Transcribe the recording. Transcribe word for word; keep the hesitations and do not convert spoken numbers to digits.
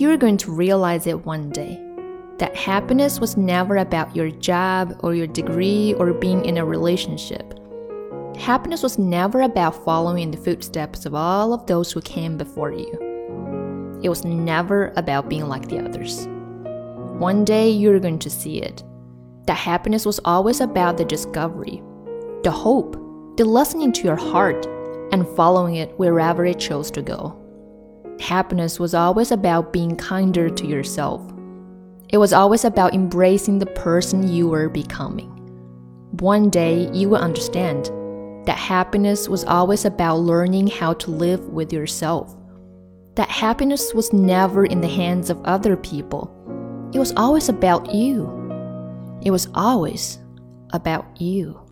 you're going to realize it one day, that happiness was never about your job or your degree or being in a relationship. Happiness was never about following in the footsteps of all of those who came before you. It was never about being like the others. One day you're going to see it, that happiness was always about the discovery, the hope, the listening to your heart, and following it wherever it chose to go. Happiness was always about being kinder to yourself. It was always about embracing the person you were becoming. One day you will understand that happiness was always about learning how to live with yourself. That happiness was never in the hands of other people. It was always about you. It was always about you.